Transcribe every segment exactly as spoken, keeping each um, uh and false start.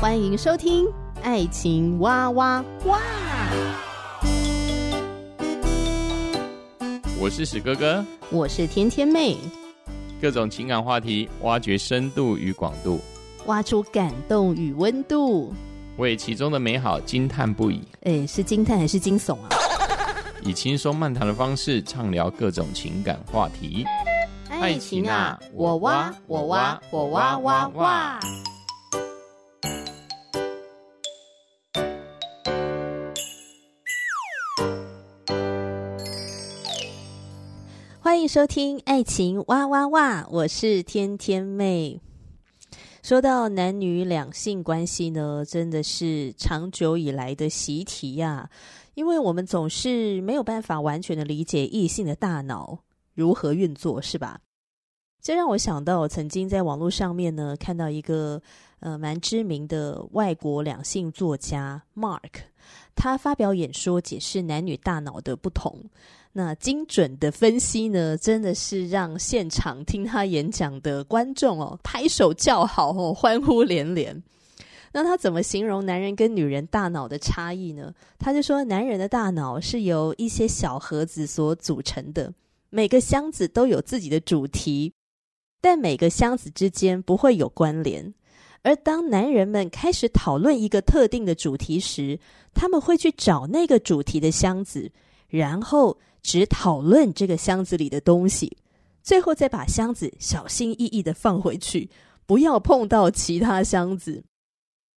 欢迎收听《爱情哇哇哇》，我是史哥哥，我是天天妹，各种情感话题，挖掘深度与广度，挖出感动与温度，为其中的美好惊叹不已。哎，是惊叹还是惊悚啊？以轻松漫谈的方式畅聊各种情感话题。爱情啊，我挖我挖我挖挖挖。欢迎收听《爱情哇哇哇》，我是天天妹。说到男女两性关系呢，真的是长久以来的习题呀、啊，因为我们总是没有办法完全的理解异性的大脑如何运作，是吧？这让我想到，曾经在网络上面呢看到一个呃蛮知名的外国两性作家 Mark， 他发表演说解释男女大脑的不同。那精准的分析呢，真的是让现场听他演讲的观众哦拍手叫好哦，欢呼连连。那他怎么形容男人跟女人大脑的差异呢？他就说，男人的大脑是由一些小盒子所组成的，每个箱子都有自己的主题，但每个箱子之间不会有关联。而当男人们开始讨论一个特定的主题时，他们会去找那个主题的箱子，然后只讨论这个箱子里的东西，最后再把箱子小心翼翼地放回去，不要碰到其他箱子。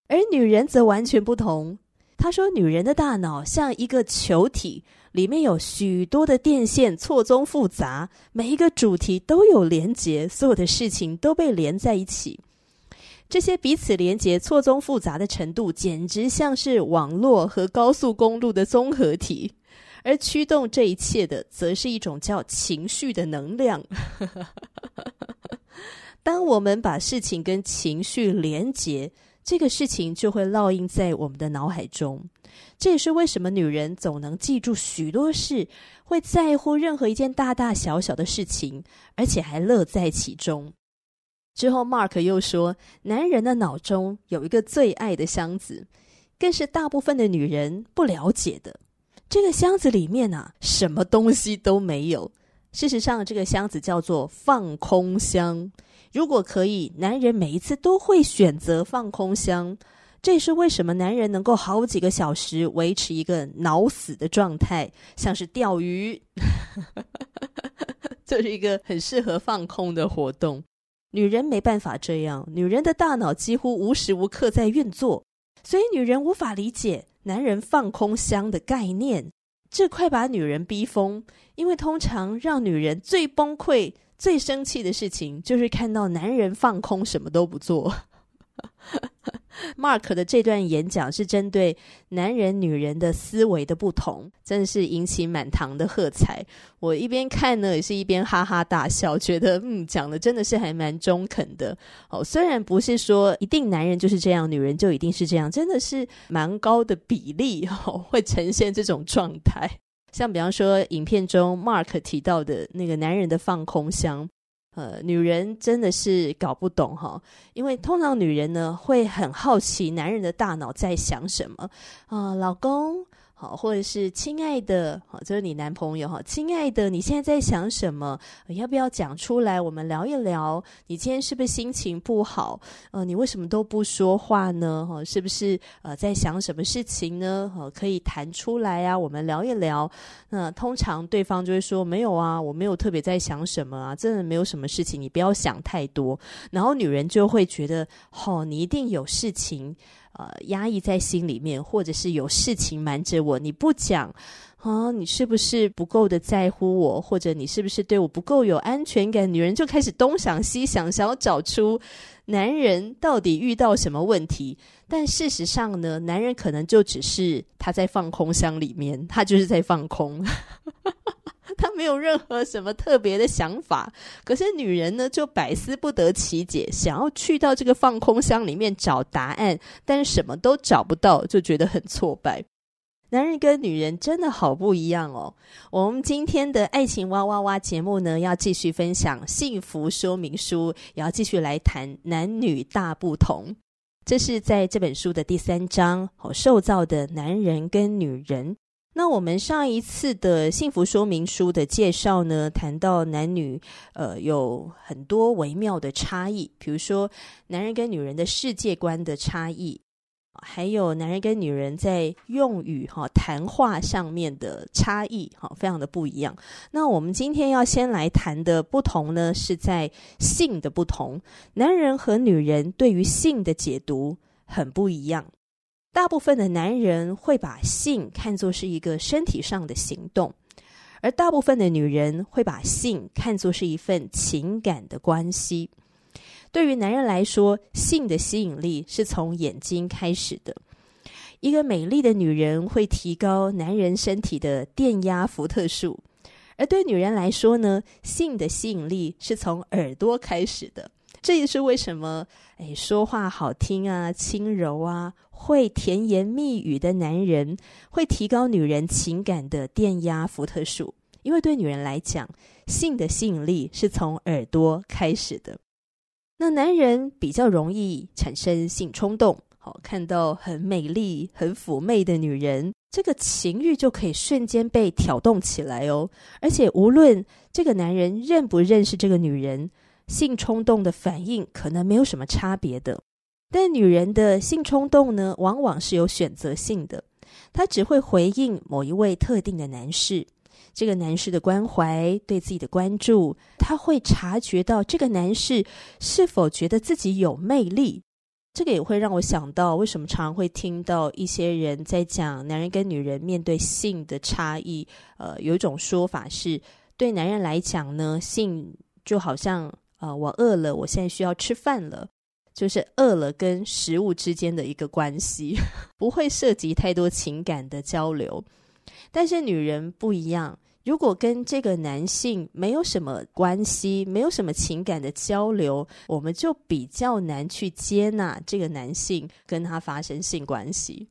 而女人则完全不同，她说女人的大脑像一个球体，里面有许多的电线错综复杂，每一个主题都有连结，所有的事情都被连在一起。这些彼此连结错综复杂的程度，简直像是网络和高速公路的综合体。而驱动这一切的，则是一种叫情绪的能量。当我们把事情跟情绪连结，这个事情就会烙印在我们的脑海中。这也是为什么女人总能记住许多事，会在乎任何一件大大小小的事情，而且还乐在其中。之后 Mark 又说，男人的脑中有一个最爱的箱子，更是大部分的女人不了解的。这个箱子里面啊，什么东西都没有。事实上，这个箱子叫做放空箱。如果可以，男人每一次都会选择放空箱。这也是为什么男人能够好几个小时维持一个脑死的状态，像是钓鱼，这是一个很适合放空的活动。女人没办法这样，女人的大脑几乎无时无刻在运作，所以女人无法理解男人放空箱的概念，这快把女人逼疯。因为通常让女人最崩溃最生气的事情，就是看到男人放空什么都不做。Mark 的这段演讲是针对男人女人的思维的不同，真的是引起满堂的喝彩。我一边看呢，也是一边哈哈大笑，觉得嗯，讲的真的是还蛮中肯的、哦、虽然不是说一定男人就是这样，女人就一定是这样，真的是蛮高的比例、哦、会呈现这种状态。像比方说影片中 Mark 提到的那个男人的放空箱，呃，女人真的是搞不懂哈，因为通常女人呢会很好奇男人的大脑在想什么啊、呃，老公好，或者是亲爱的，好，就是你男朋友哈，亲爱的，你现在在想什么？呃、要不要讲出来？我们聊一聊。你今天是不是心情不好？呃，你为什么都不说话呢？哈、呃，是不是呃在想什么事情呢？哈、呃，可以谈出来啊，我们聊一聊。那、呃、通常对方就会说没有啊，我没有特别在想什么啊，真的没有什么事情，你不要想太多。然后女人就会觉得，哦，你一定有事情。呃，压抑在心里面，或者是有事情瞒着我，你不讲啊，你是不是不够的在乎我，或者你是不是对我不够有安全感？女人就开始东想西想，想要找出男人到底遇到什么问题。但事实上呢，男人可能就只是他在放空箱里面，他就是在放空。他没有任何什么特别的想法，可是女人呢就百思不得其解，想要去到这个放空箱里面找答案，但是什么都找不到，就觉得很挫败。男人跟女人真的好不一样哦。我们今天的爱情哇哇哇节目呢，要继续分享幸福说明书，也要继续来谈男女大不同。这是在这本书的第三章，哦，受造的男人跟女人。那我们上一次的幸福说明书的介绍呢，谈到男女呃有很多微妙的差异，比如说男人跟女人的世界观的差异，还有男人跟女人在用语、哦、谈话上面的差异、哦、非常的不一样。那我们今天要先来谈的不同呢，是在性的不同。男人和女人对于性的解读很不一样。大部分的男人会把性看作是一个身体上的行动，而大部分的女人会把性看作是一份情感的关系。对于男人来说，性的吸引力是从眼睛开始的。一个美丽的女人会提高男人身体的电压伏特数，而对女人来说呢，性的吸引力是从耳朵开始的。这也是为什么哎，说话好听啊，轻柔啊，会甜言蜜语的男人会提高女人情感的电压伏特数，因为对女人来讲，性的吸引力是从耳朵开始的。那男人比较容易产生性冲动，好，看到很美丽很妩媚的女人，这个情欲就可以瞬间被挑动起来哦。而且无论这个男人认不认识这个女人，性冲动的反应可能没有什么差别的。但女人的性冲动呢，往往是有选择性的，她只会回应某一位特定的男士，这个男士的关怀，对自己的关注，她会察觉到这个男士是否觉得自己有魅力。这个也会让我想到，为什么常会听到一些人在讲男人跟女人面对性的差异，呃，有一种说法是，对男人来讲呢，性就好像呃，我饿了，我现在需要吃饭了，就是饿了跟食物之间的一个关系，不会涉及太多情感的交流。但是女人不一样，如果跟这个男性没有什么关系，没有什么情感的交流，我们就比较难去接纳这个男性，跟他发生性关系。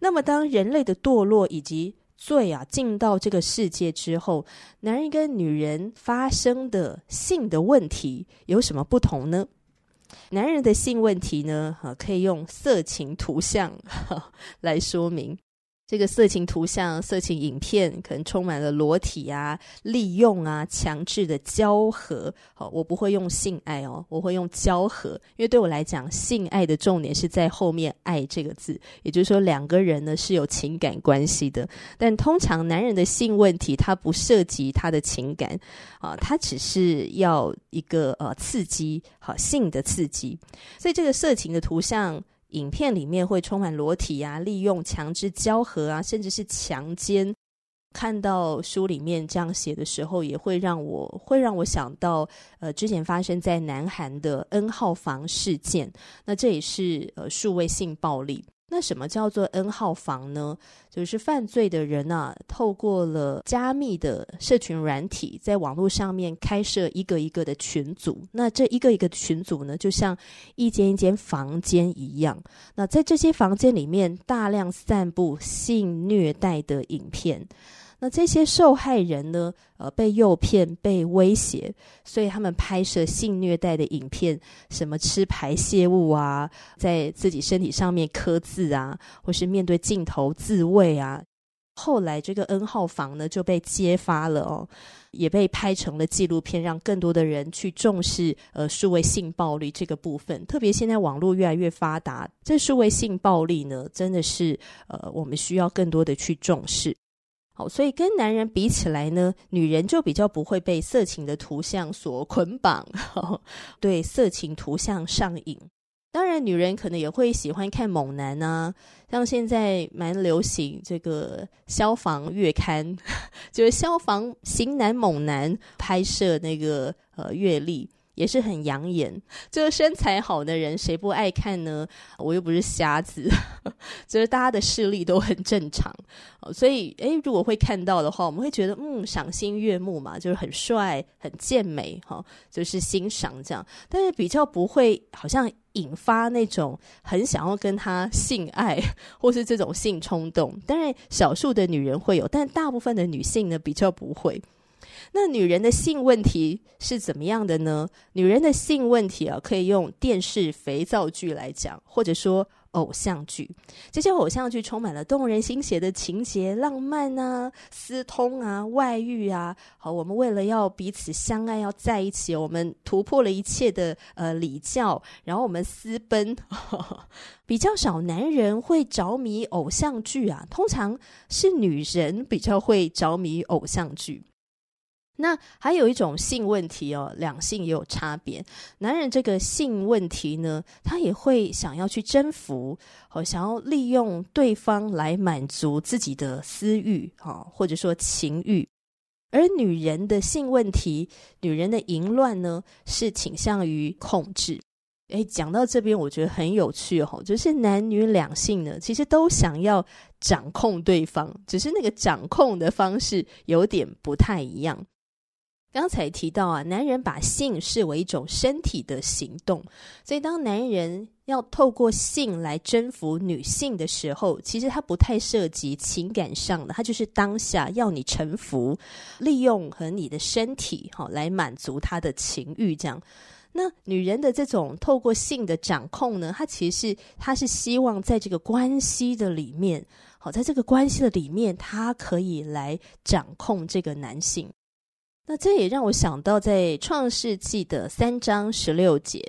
那么当人类的堕落以及罪啊进到这个世界之后，男人跟女人发生的性的问题有什么不同呢？男人的性问题呢、啊、可以用色情图像、啊、来说明。这个色情图像、色情影片可能充满了裸体啊、利用啊、强制的交合、哦、我不会用性爱哦，我会用交合，因为对我来讲，性爱的重点是在后面爱这个字，也就是说两个人呢是有情感关系的。但通常男人的性问题，他不涉及他的情感、啊、他只是要一个、呃、刺激、啊、性的刺激。所以这个色情的图像影片里面会充满裸体啊、利用、强制交合啊，甚至是强奸。看到书里面这样写的时候，也会让我会让我想到呃，之前发生在南韩的 N 号房事件。那这也是呃数位性暴力。那什么叫做 N 号房呢？就是犯罪的人啊，透过了加密的社群软体，在网络上面开设一个一个的群组。那这一个一个的群组呢，就像一间一间房间一样。那在这些房间里面，大量散布性虐待的影片。那这些受害人呢，呃，被诱骗、被威胁，所以他们拍摄性虐待的影片，什么吃排泄物啊，在自己身体上面刻字啊，或是面对镜头自慰啊。后来这个 N 号房呢就被揭发了哦，也被拍成了纪录片，让更多的人去重视呃数位性暴力这个部分。特别现在网络越来越发达，这数位性暴力呢，真的是呃我们需要更多的去重视。好，所以跟男人比起来呢，女人就比较不会被色情的图像所捆绑，对色情图像上瘾。当然女人可能也会喜欢看猛男啊，像现在蛮流行这个消防月刊，就是消防型男猛男拍摄那个呃阅历，也是很养眼。这个身材好的人谁不爱看呢？我又不是瞎子，就是大家的视力都很正常，所以诶如果会看到的话，我们会觉得嗯赏心悦目嘛，就是很帅很健美、哦、就是欣赏这样。但是比较不会好像引发那种很想要跟他性爱或是这种性冲动。当然少数的女人会有，但大部分的女性呢比较不会。那女人的性问题是怎么样的呢？女人的性问题啊，可以用电视肥皂剧来讲，或者说偶像剧。这些偶像剧充满了动人心血的情节，浪漫啊，私通啊，外遇啊。好，我们为了要彼此相爱，要在一起，我们突破了一切的呃礼教，然后我们私奔。比较少男人会着迷偶像剧啊，通常是女人比较会着迷偶像剧。那还有一种性问题哦，两性也有差别。男人这个性问题呢，他也会想要去征服、哦、想要利用对方来满足自己的私欲、哦、或者说情欲。而女人的性问题，女人的淫乱呢，是倾向于控制。诶，讲到这边我觉得很有趣哦，就是男女两性呢，其实都想要掌控对方，只是那个掌控的方式有点不太一样。刚才提到啊，男人把性视为一种身体的行动，所以当男人要透过性来征服女性的时候，其实他不太涉及情感上的，他就是当下要你臣服，利用和你的身体、哦、来满足他的情欲这样。那女人的这种透过性的掌控呢，她其实是她是希望在这个关系的里面，好、哦，在这个关系的里面，她可以来掌控这个男性。那这也让我想到在创世纪的三章十六节，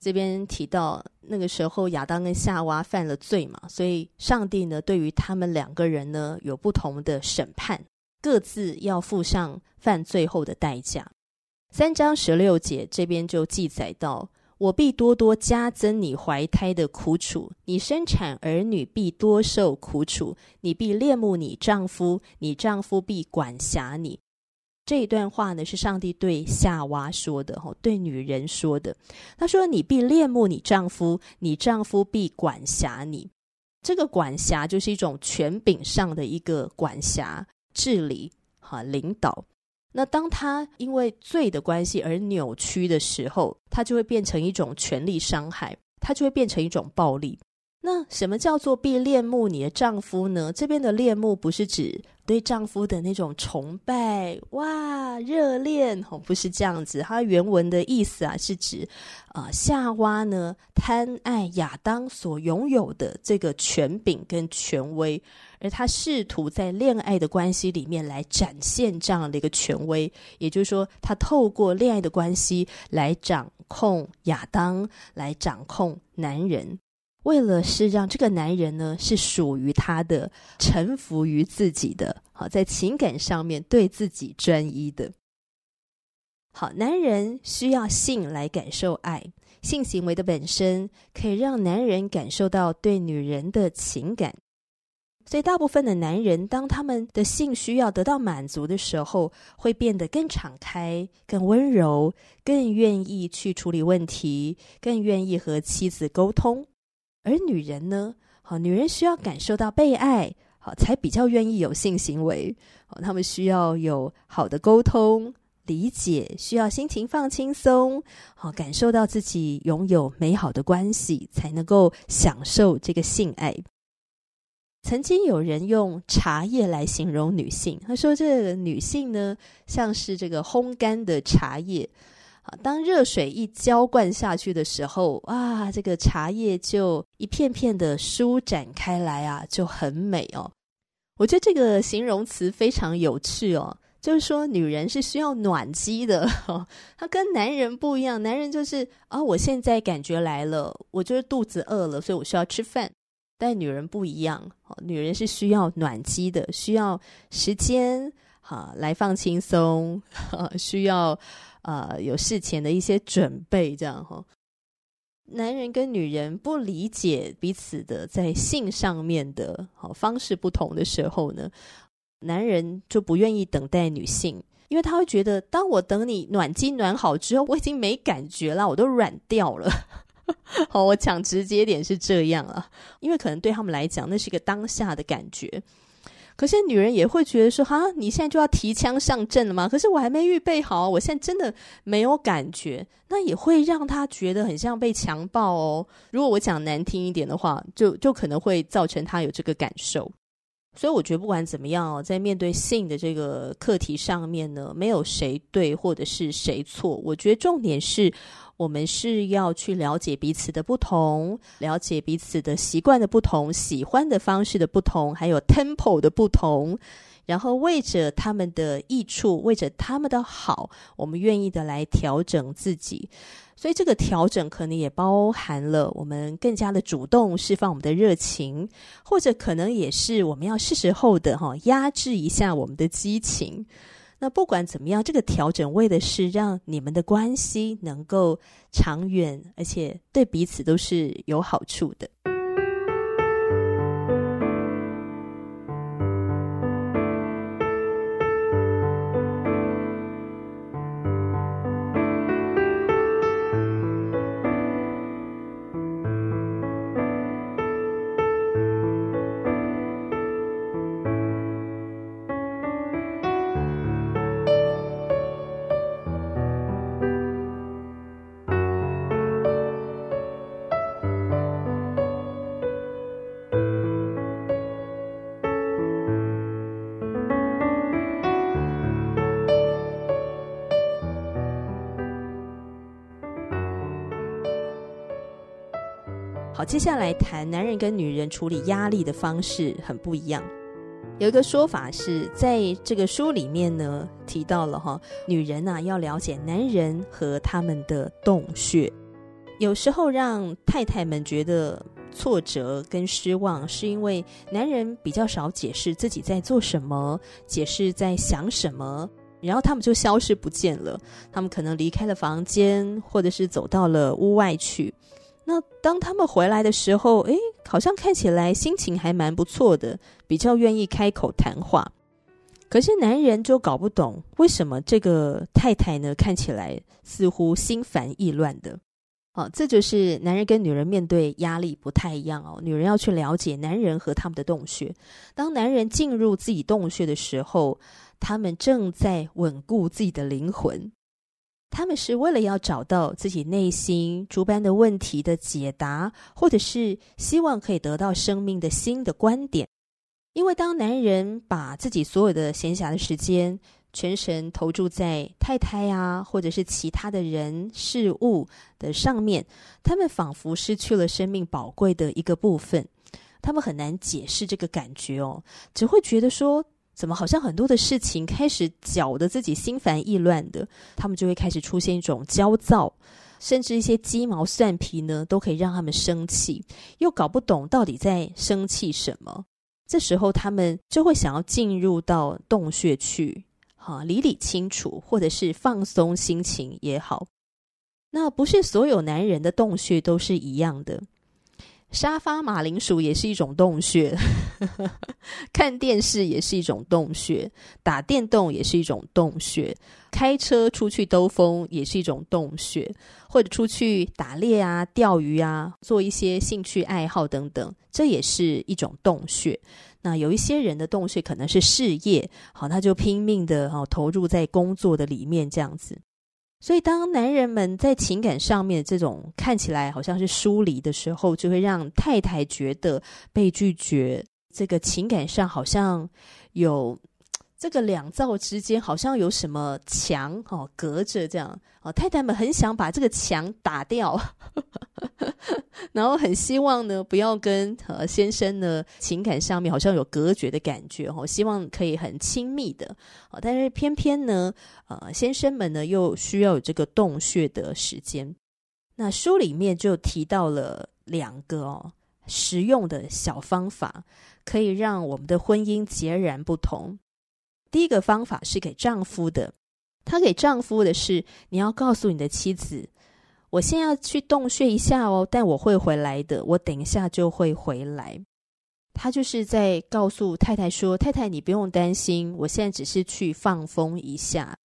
这边提到那个时候亚当跟夏娃犯了罪嘛，所以上帝呢对于他们两个人呢有不同的审判，各自要付上犯罪后的代价。三章十六节这边就记载到，我必多多加增你怀胎的苦楚，你生产儿女必多受苦楚，你必恋慕你丈夫，你丈夫必管辖你。这一段话呢是上帝对夏娃说的，对女人说的。他说你必恋慕你丈夫，你丈夫必管辖你。这个管辖就是一种权柄上的一个管辖、治理、啊、领导。那当他因为罪的关系而扭曲的时候，他就会变成一种权力伤害，他就会变成一种暴力。那什么叫做必恋慕你的丈夫呢？这边的恋慕不是指对丈夫的那种崇拜，哇，热恋、哦、不是这样子。它原文的意思啊，是指、呃、夏娃呢贪爱亚当所拥有的这个权柄跟权威，而她试图在恋爱的关系里面来展现这样的一个权威，也就是说她透过恋爱的关系来掌控亚当，来掌控男人，为了是让这个男人呢是属于他的，臣服于自己的，好，在情感上面对自己专一的。好，男人需要性来感受爱，性行为的本身可以让男人感受到对女人的情感，所以大部分的男人当他们的性需要得到满足的时候，会变得更敞开，更温柔，更愿意去处理问题，更愿意和妻子沟通。而女人呢，好，女人需要感受到被爱，好，才比较愿意有性行为。好，她们需要有好的沟通、理解，需要心情放轻松，好，感受到自己拥有美好的关系，才能够享受这个性爱。曾经有人用茶叶来形容女性，他说这个女性呢，像是这个烘干的茶叶。当热水一浇灌下去的时候，啊，这个茶叶就一片片的舒展开来啊，就很美哦。我觉得这个形容词非常有趣哦，就是说女人是需要暖机的、哦、她跟男人不一样，男人就是啊，我现在感觉来了，我就是肚子饿了，所以我需要吃饭。但女人不一样、哦、女人是需要暖机的，需要时间、啊、来放轻松、啊、需要呃，有事前的一些准备这样、哦、男人跟女人不理解彼此的在性上面的、哦、方式不同的时候呢，男人就不愿意等待女性，因为他会觉得当我等你暖机暖好之后，我已经没感觉了，我都软掉了好，我讲直接点是这样啊，因为可能对他们来讲那是一个当下的感觉。可是女人也会觉得说，哈，你现在就要提枪上阵了吗？可是我还没预备好，我现在真的没有感觉。那也会让她觉得很像被强暴哦。如果我讲难听一点的话，就就可能会造成她有这个感受。所以我觉得不管怎么样哦，在面对性的这个课题上面呢，没有谁对或者是谁错，我觉得重点是我们是要去了解彼此的不同，了解彼此的习惯的不同，喜欢的方式的不同，还有 tempo 的不同，然后为着他们的益处，为着他们的好，我们愿意的来调整自己。所以这个调整可能也包含了我们更加的主动释放我们的热情，或者可能也是我们要是时候的、哦、压制一下我们的激情。那不管怎么样，这个调整为的是让你们的关系能够长远，而且对彼此都是有好处的。好，接下来谈男人跟女人处理压力的方式很不一样。有一个说法是在这个书里面呢提到了哈，女人啊要了解男人和他们的洞穴。有时候让太太们觉得挫折跟失望，是因为男人比较少解释自己在做什么，解释在想什么，然后他们就消失不见了，他们可能离开了房间，或者是走到了屋外去。那当他们回来的时候，诶，好像看起来心情还蛮不错的，比较愿意开口谈话。可是男人就搞不懂，为什么这个太太呢，看起来似乎心烦意乱的。哦，这就是男人跟女人面对压力不太一样哦。女人要去了解男人和他们的洞穴。当男人进入自己洞穴的时候，他们正在稳固自己的灵魂。他们是为了要找到自己内心诸般的问题的解答，或者是希望可以得到生命的新的观点。因为当男人把自己所有的闲暇的时间全神投注在太太啊，或者是其他的人事物的上面，他们仿佛失去了生命宝贵的一个部分。他们很难解释这个感觉哦，只会觉得说怎么好像很多的事情开始搅得自己心烦意乱的，他们就会开始出现一种焦躁，甚至一些鸡毛蒜皮呢，都可以让他们生气，又搞不懂到底在生气什么。这时候他们就会想要进入到洞穴去、啊、理理清楚，或者是放松心情也好。那不是所有男人的洞穴都是一样的，沙发马铃薯也是一种洞穴看电视也是一种洞穴，打电动也是一种洞穴，开车出去兜风也是一种洞穴，或者出去打猎啊、钓鱼啊，做一些兴趣爱好等等，这也是一种洞穴。那有一些人的洞穴可能是事业，好，他就拼命的、哦、投入在工作的里面这样子。所以当男人们在情感上面这种看起来好像是疏离的时候，就会让太太觉得被拒绝，这个情感上好像有这个两造之间好像有什么墙、哦、隔着这样、哦、太太们很想把这个墙打掉然后很希望呢不要跟、呃、先生呢情感上面好像有隔绝的感觉、哦、希望可以很亲密的、哦、但是偏偏呢、呃、先生们呢又需要有这个洞穴的时间。那书里面就提到了两个哦实用的小方法，可以让我们的婚姻截然不同。第一个方法是给丈夫的，他给丈夫的是你要告诉你的妻子，我现在要去洞穴一下哦，但我会回来的，我等一下就会回来。他就是在告诉太太说，太太你不用担心，我现在只是去放风一下，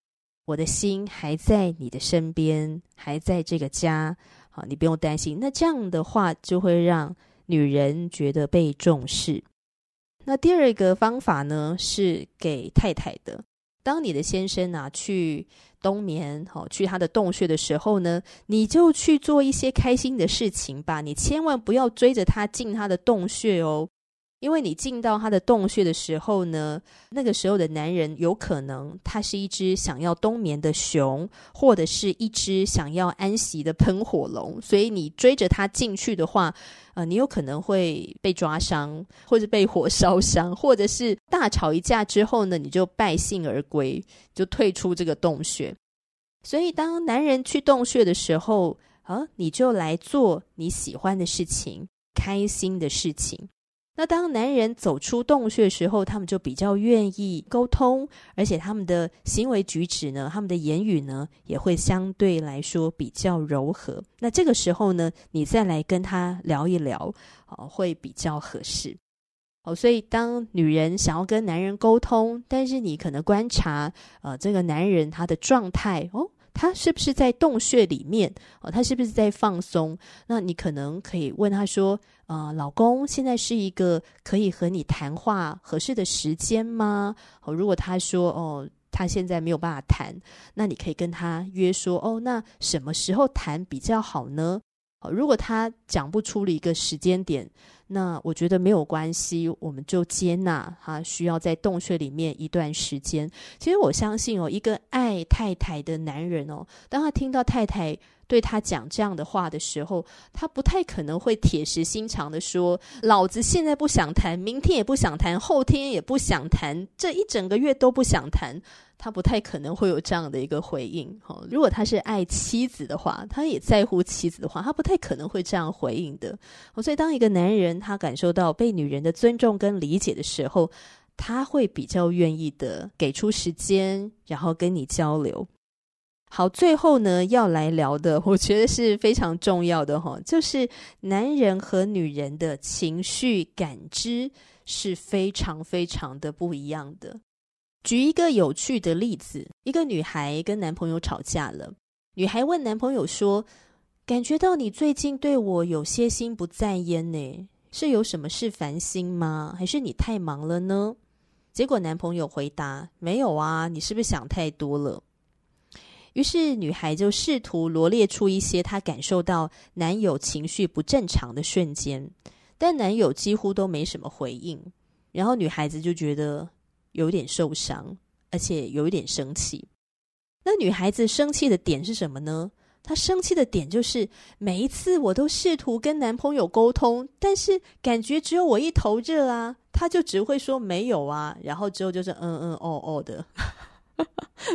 我的心还在你的身边，还在这个家，好，你不用担心。那这样的话就会让女人觉得被重视。那第二个方法呢是给太太的，当你的先生啊去冬眠、哦、去他的洞穴的时候呢，你就去做一些开心的事情吧，你千万不要追着他进他的洞穴哦。因为你进到他的洞穴的时候呢，那个时候的男人有可能他是一只想要冬眠的熊，或者是一只想要安息的喷火龙，所以你追着他进去的话，呃，你有可能会被抓伤，或者被火烧伤，或者是大吵一架之后呢，你就败兴而归，就退出这个洞穴。所以当男人去洞穴的时候啊，你就来做你喜欢的事情，开心的事情。那当男人走出洞穴的时候，他们就比较愿意沟通，而且他们的行为举止呢，他们的言语呢，也会相对来说比较柔和。那这个时候呢，你再来跟他聊一聊、哦、会比较合适、哦、所以当女人想要跟男人沟通，但是你可能观察、呃、这个男人他的状态哦，他是不是在洞穴里面、哦、他是不是在放松，那你可能可以问他说，呃，老公，现在是一个可以和你谈话合适的时间吗、哦、如果他说哦，他现在没有办法谈，那你可以跟他约说哦，那什么时候谈比较好呢、哦、如果他讲不出了一个时间点，那我觉得没有关系，我们就接纳他需要在洞穴里面一段时间。其实我相信哦，一个爱太太的男人哦，当他听到太太对他讲这样的话的时候，他不太可能会铁石心肠的说，老子现在不想谈，明天也不想谈，后天也不想谈，这一整个月都不想谈，他不太可能会有这样的一个回应、哦、如果他是爱妻子的话，他也在乎妻子的话，他不太可能会这样回应的、哦、所以当一个男人他感受到被女人的尊重跟理解的时候，他会比较愿意的给出时间，然后跟你交流。好，最后呢要来聊的，我觉得是非常重要的、哦、就是男人和女人的情绪感知是非常非常的不一样的。举一个有趣的例子，一个女孩跟男朋友吵架了，女孩问男朋友说，感觉到你最近对我有些心不在焉呢，是有什么事烦心吗？还是你太忙了呢？结果男朋友回答，没有啊，你是不是想太多了？于是女孩就试图罗列出一些她感受到男友情绪不正常的瞬间，但男友几乎都没什么回应，然后女孩子就觉得有点受伤，而且有一点生气。那女孩子生气的点是什么呢？她生气的点就是每一次我都试图跟男朋友沟通，但是感觉只有我一头热啊，他就只会说没有啊，然后之后就是嗯嗯哦哦的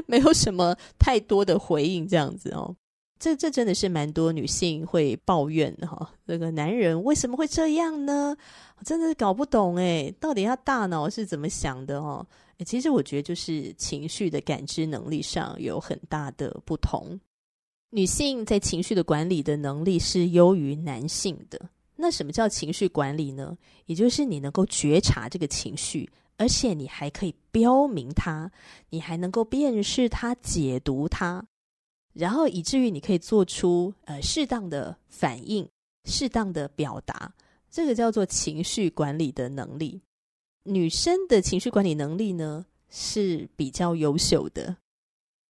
没有什么太多的回应这样子哦，这这真的是蛮多女性会抱怨的、哦、这个男人为什么会这样呢？真的是搞不懂耶，到底他大脑是怎么想的哦？其实我觉得就是情绪的感知能力上有很大的不同，女性在情绪的管理的能力是优于男性的。那什么叫情绪管理呢？也就是你能够觉察这个情绪，而且你还可以标明它，你还能够辨识它，解读它，然后以至于你可以做出呃适当的反应，适当的表达，这个叫做情绪管理的能力。女生的情绪管理能力呢是比较优秀的。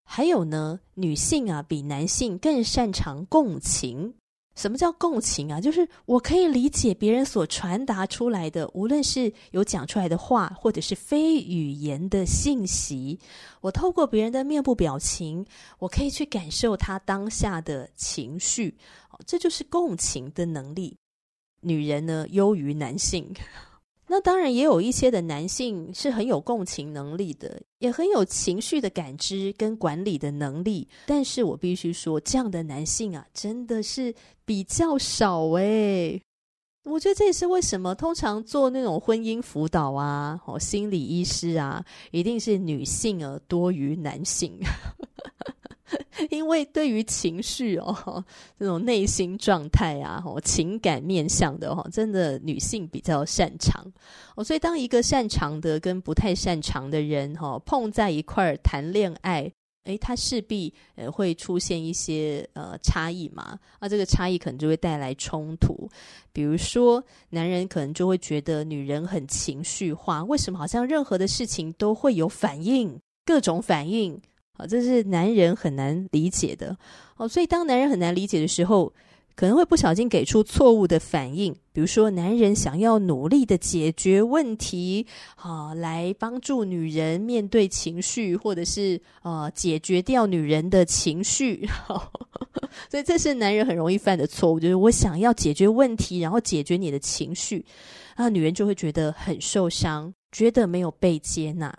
还有呢，女性啊比男性更擅长共情。什么叫共情啊？就是我可以理解别人所传达出来的，无论是有讲出来的话，或者是非语言的信息，我透过别人的面部表情，我可以去感受他当下的情绪、哦、这就是共情的能力。女人呢优于男性。那当然也有一些的男性是很有共情能力的，也很有情绪的感知跟管理的能力，但是我必须说，这样的男性啊真的是比较少耶。我觉得这也是为什么通常做那种婚姻辅导啊、哦、心理医师啊，一定是女性啊多于男性因为对于情绪哦，这种内心状态啊、哦、情感面向的、哦、真的女性比较擅长、哦、所以当一个擅长的跟不太擅长的人、哦、碰在一块谈恋爱，诶，他势必、呃、会出现一些呃差异嘛，啊，这个差异可能就会带来冲突。比如说，男人可能就会觉得女人很情绪化，为什么好像任何的事情都会有反应，各种反应，这是男人很难理解的、哦、所以当男人很难理解的时候，可能会不小心给出错误的反应，比如说男人想要努力的解决问题、啊、来帮助女人面对情绪，或者是、啊、解决掉女人的情绪所以这是男人很容易犯的错误，就是我想要解决问题，然后解决你的情绪，那女人就会觉得很受伤，觉得没有被接纳。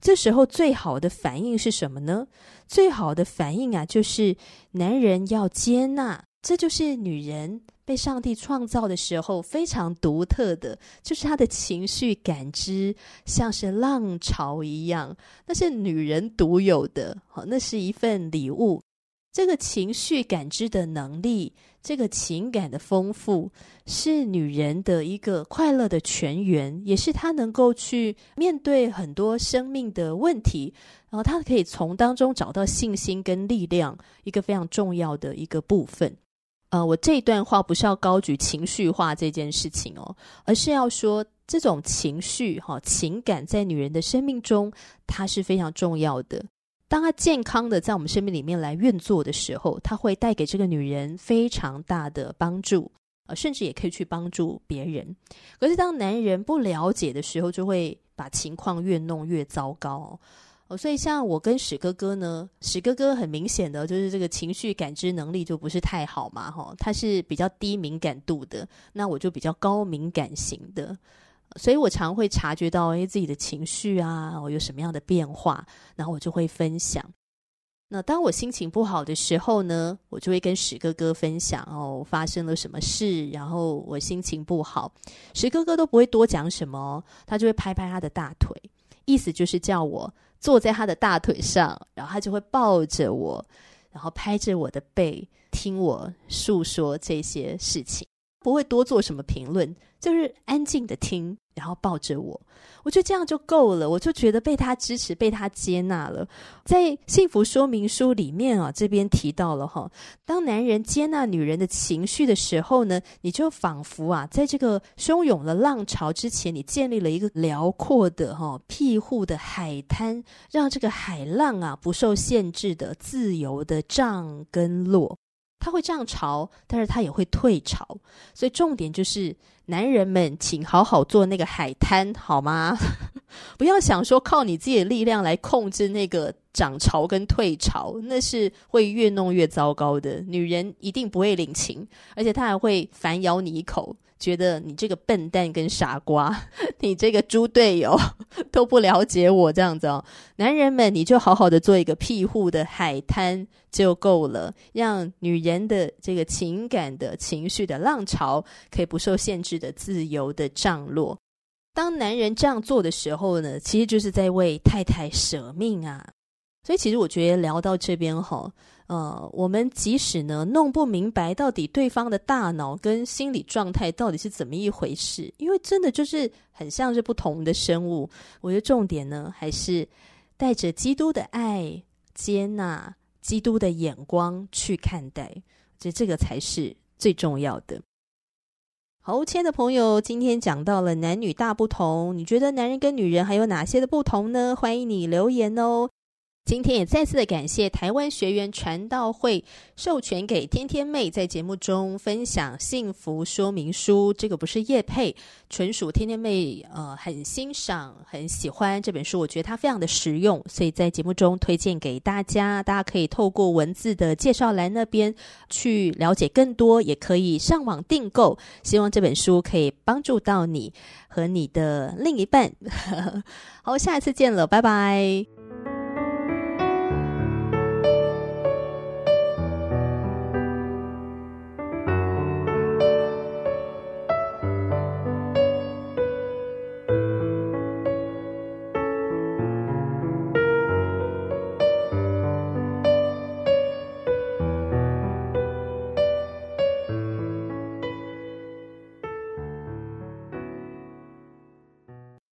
这时候最好的反应是什么呢？最好的反应啊，就是男人要接纳，这就是女人被上帝创造的时候非常独特的，就是她的情绪感知像是浪潮一样，那是女人独有的，那是一份礼物。这个情绪感知的能力，这个情感的丰富，是女人的一个快乐的泉源，也是她能够去面对很多生命的问题，然后她可以从当中找到信心跟力量，一个非常重要的一个部分。呃，我这一段话不是要高举情绪化这件事情哦，而是要说这种情绪、哦、情感在女人的生命中，它是非常重要的。当她健康的在我们生命里面来运作的时候，她会带给这个女人非常大的帮助、呃、甚至也可以去帮助别人。可是当男人不了解的时候，就会把情况越弄越糟糕、哦哦、所以像我跟史哥哥呢，史哥哥很明显的就是这个情绪感知能力就不是太好嘛、哦、他是比较低敏感度的，那我就比较高敏感型的，所以我常会察觉到自己的情绪啊、哦、有什么样的变化，然后我就会分享。那当我心情不好的时候呢，我就会跟史哥哥分享哦，发生了什么事，然后我心情不好。史哥哥都不会多讲什么、哦、他就会拍拍他的大腿，意思就是叫我坐在他的大腿上，然后他就会抱着我，然后拍着我的背，听我述说这些事情，不会多做什么评论，就是安静的听，然后抱着我。我觉得这样就够了，我就觉得被他支持，被他接纳了。在幸福说明书里面啊，这边提到了哈，当男人接纳女人的情绪的时候呢，你就仿佛啊，在这个汹涌的浪潮之前，你建立了一个辽阔的哈、庇护的海滩，让这个海浪啊不受限制的自由的涨跟落。它会涨潮，但是它也会退潮，所以重点就是男人们请好好做那个海滩好吗不要想说靠你自己的力量来控制那个涨潮跟退潮，那是会越弄越糟糕的，女人一定不会领情，而且她还会反咬你一口，觉得你这个笨蛋跟傻瓜，你这个猪队友都不了解我这样子哦。男人们，你就好好的做一个庇护的海滩就够了，让女人的这个情感的情绪的浪潮可以不受限制的自由的涨落。当男人这样做的时候呢，其实就是在为太太舍命啊。所以其实我觉得聊到这边吼，呃，我们即使呢弄不明白到底对方的大脑跟心理状态到底是怎么一回事，因为真的就是很像是不同的生物，我觉得重点呢还是带着基督的爱、接纳基督的眼光去看待，我觉得这个才是最重要的。好，亲爱的朋友，今天讲到了男女大不同，你觉得男人跟女人还有哪些的不同呢？欢迎你留言哦。今天也再次的感谢台湾学员传道会授权给天天妹在节目中分享幸福说明书，这个不是业配，纯属天天妹呃很欣赏很喜欢这本书，我觉得它非常的实用，所以在节目中推荐给大家，大家可以透过文字的介绍栏那边去了解更多，也可以上网订购，希望这本书可以帮助到你和你的另一半好，下一次见了，拜拜。